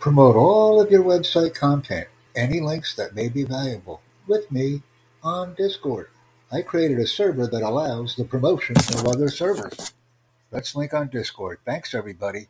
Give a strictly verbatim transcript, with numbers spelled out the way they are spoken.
Promote all of your website content, any links that may be valuable, with me on Discord. I created a server that allows the promotion of other servers. Let's link on Discord. Thanks, everybody.